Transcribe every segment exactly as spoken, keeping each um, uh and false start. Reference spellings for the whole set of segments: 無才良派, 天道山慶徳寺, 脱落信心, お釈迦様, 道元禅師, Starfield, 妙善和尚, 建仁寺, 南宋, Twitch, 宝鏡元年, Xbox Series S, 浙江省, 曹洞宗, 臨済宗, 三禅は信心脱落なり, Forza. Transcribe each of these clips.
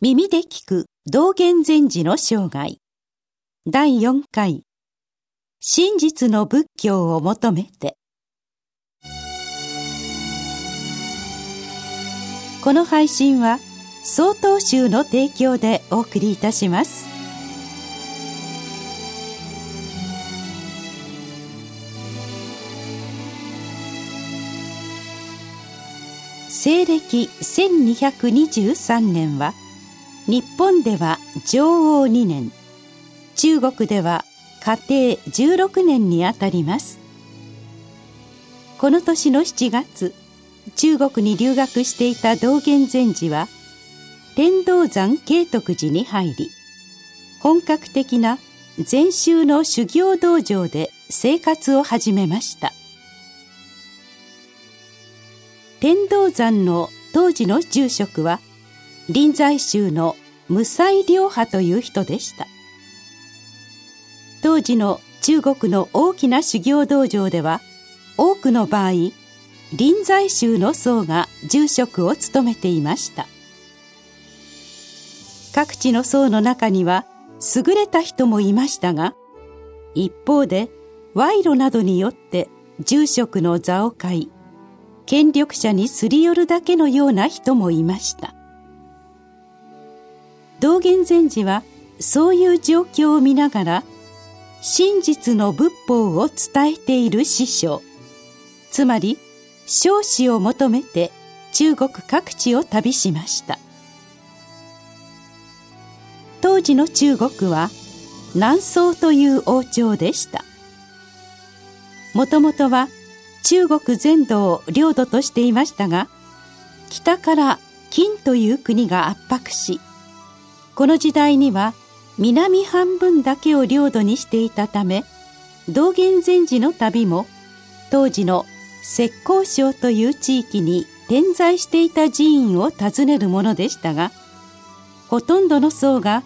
耳で聞く道元禅師の生涯だいよんかい、真実の仏教を求めて。この配信は曹洞宗の提供でお送りいたします。西暦せんにひゃくにじゅうさんねんは日本では承応にねん、中国では嘉定じゅうろくねんにあたります。この年のしちがつ、中国に留学していた道元禅師は天道山慶徳寺に入り、本格的な禅宗の修行道場で生活を始めました。天道山の当時の住職は臨済宗の無才良派という人でした。当時の中国の大きな修行道場では、多くの場合臨済宗の僧が住職を務めていました。各地の僧の中には優れた人もいましたが、一方で賄賂などによって住職の座を買い、権力者にすり寄るだけのような人もいました。道元禅師はそういう状況を見ながら、真実の仏法を伝えている師匠、つまり彰子を求めて中国各地を旅しました。当時の中国は南宋という王朝でした。もともとは中国全土を領土としていましたが、北から金という国が圧迫し、この時代には南半分だけを領土にしていたため、道元禅師の旅も当時の浙江省という地域に点在していた寺院を訪ねるものでしたが、ほとんどの僧が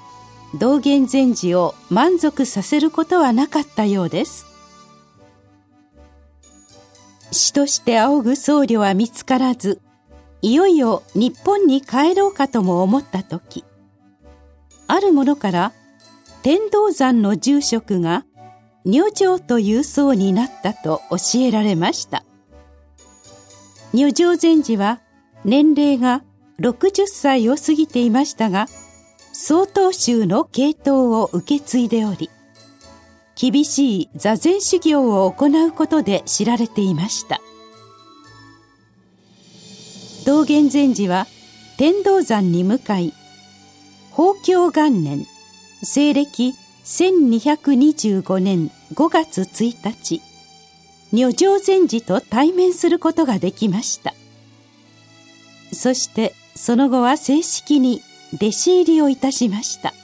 道元禅師を満足させることはなかったようです。師として仰ぐ僧侶は見つからず、いよいよ日本に帰ろうかとも思った時、あるものから天道山の住職が女性という僧になったと教えられました。女性禅師は年齢がろくじゅっさいを過ぎていましたが、曹洞宗の系統を受け継いでおり、厳しい座禅修行を行うことで知られていました。道元禅師は天道山に向かい、宝鏡元年、西暦せんにひゃくにじゅうごねんごがつついたち、女性禅師と対面することができました。そしてその後は正式に弟子入りをいたしました。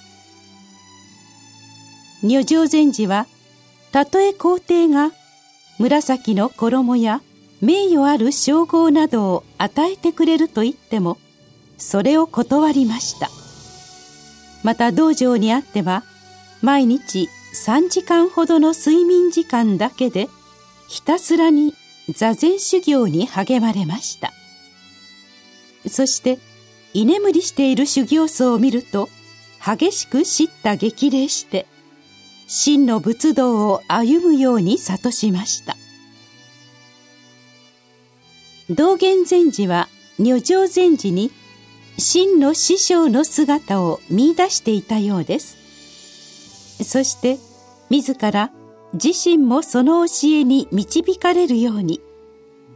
女性禅師は、たとえ皇帝が紫の衣や名誉ある称号などを与えてくれると言っても、それを断りました。また道場にあっては、毎日さんじかんほどの睡眠時間だけで、ひたすらに座禅修行に励まれました。そして、居眠りしている修行僧を見ると、激しく叱咤激励して、真の仏道を歩むように諭しました。道元禅師は女性禅師に真の師匠の姿を見出していたようです。そして自ら自身もその教えに導かれるように、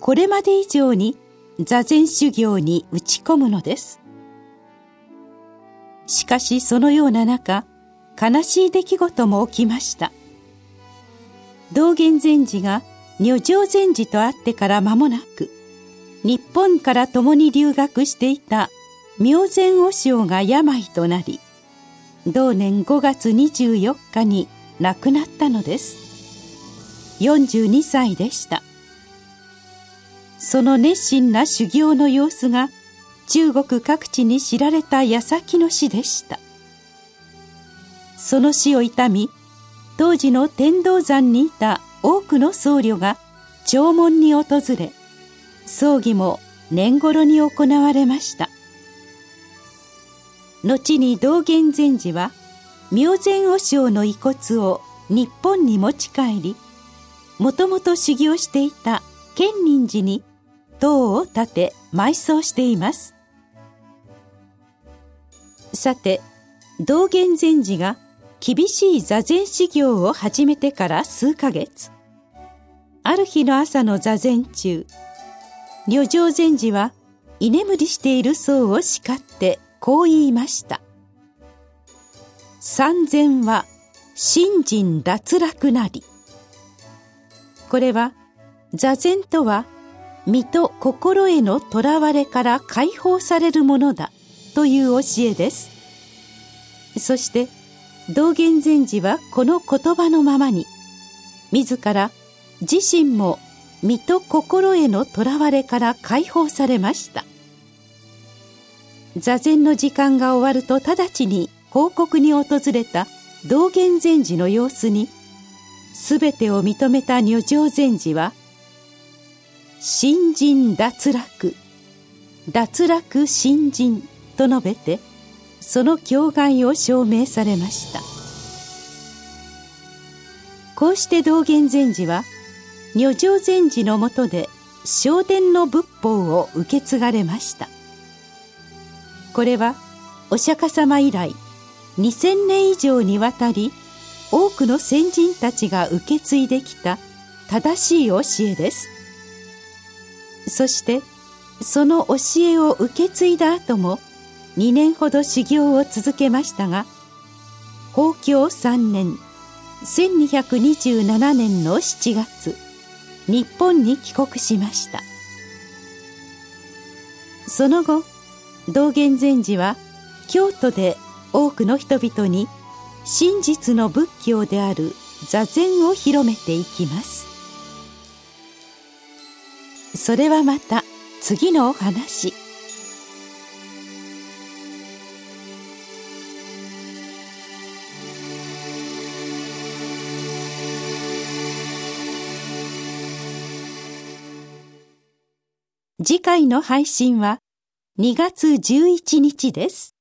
これまで以上に座禅修行に打ち込むのです。しかしそのような中、悲しい出来事も起きました。道元禅師が女性禅師と会ってから間もなく、日本から共に留学していた妙善和尚が病となり、同年ごがつにじゅうよっかに亡くなったのです。よんじゅうにさいでした。その熱心な修行の様子が中国各地に知られた矢先の死でした。その死を悼み、当時の天道山にいた多くの僧侶が弔問に訪れ、葬儀も年頃に行われました。後に道元禅師は妙善和尚の遺骨を日本に持ち帰り、もともと修行していた建仁寺に塔を建て埋葬しています。さて、道元禅師が厳しい座禅修行を始めてから数ヶ月、ある日の朝の座禅中、女性禅師は居眠りしている僧を叱ってこう言いました。三禅は信心脱落なり。これは、座禅とは身と心へのとらわれから解放されるものだという教えです。そして道元禅師はこの言葉のままに、自ら自身も身と心へのとらわれから解放されました。座禅の時間が終わると直ちに報告に訪れた道元禅師の様子に、すべてを認めた女性禅師は、信心脱落、脱落信心と述べて、その境界を証明されました。こうして道元禅師は女性禅師の下で正伝の仏法を受け継がれました。これはお釈迦様以来にせんねん以上にわたり、多くの先人たちが受け継いできた正しい教えです。そしてその教えを受け継いだ後もにねんほど修行を続けましたが、宝鏡さんねんせんにひゃくにじゅうななねんのしちがつ、日本に帰国しました。その後、道元禅師は京都で多くの人々に真実の仏教である座禅を広めていきます。それはまた次のお話。次回の配信はにがつじゅういちにちです。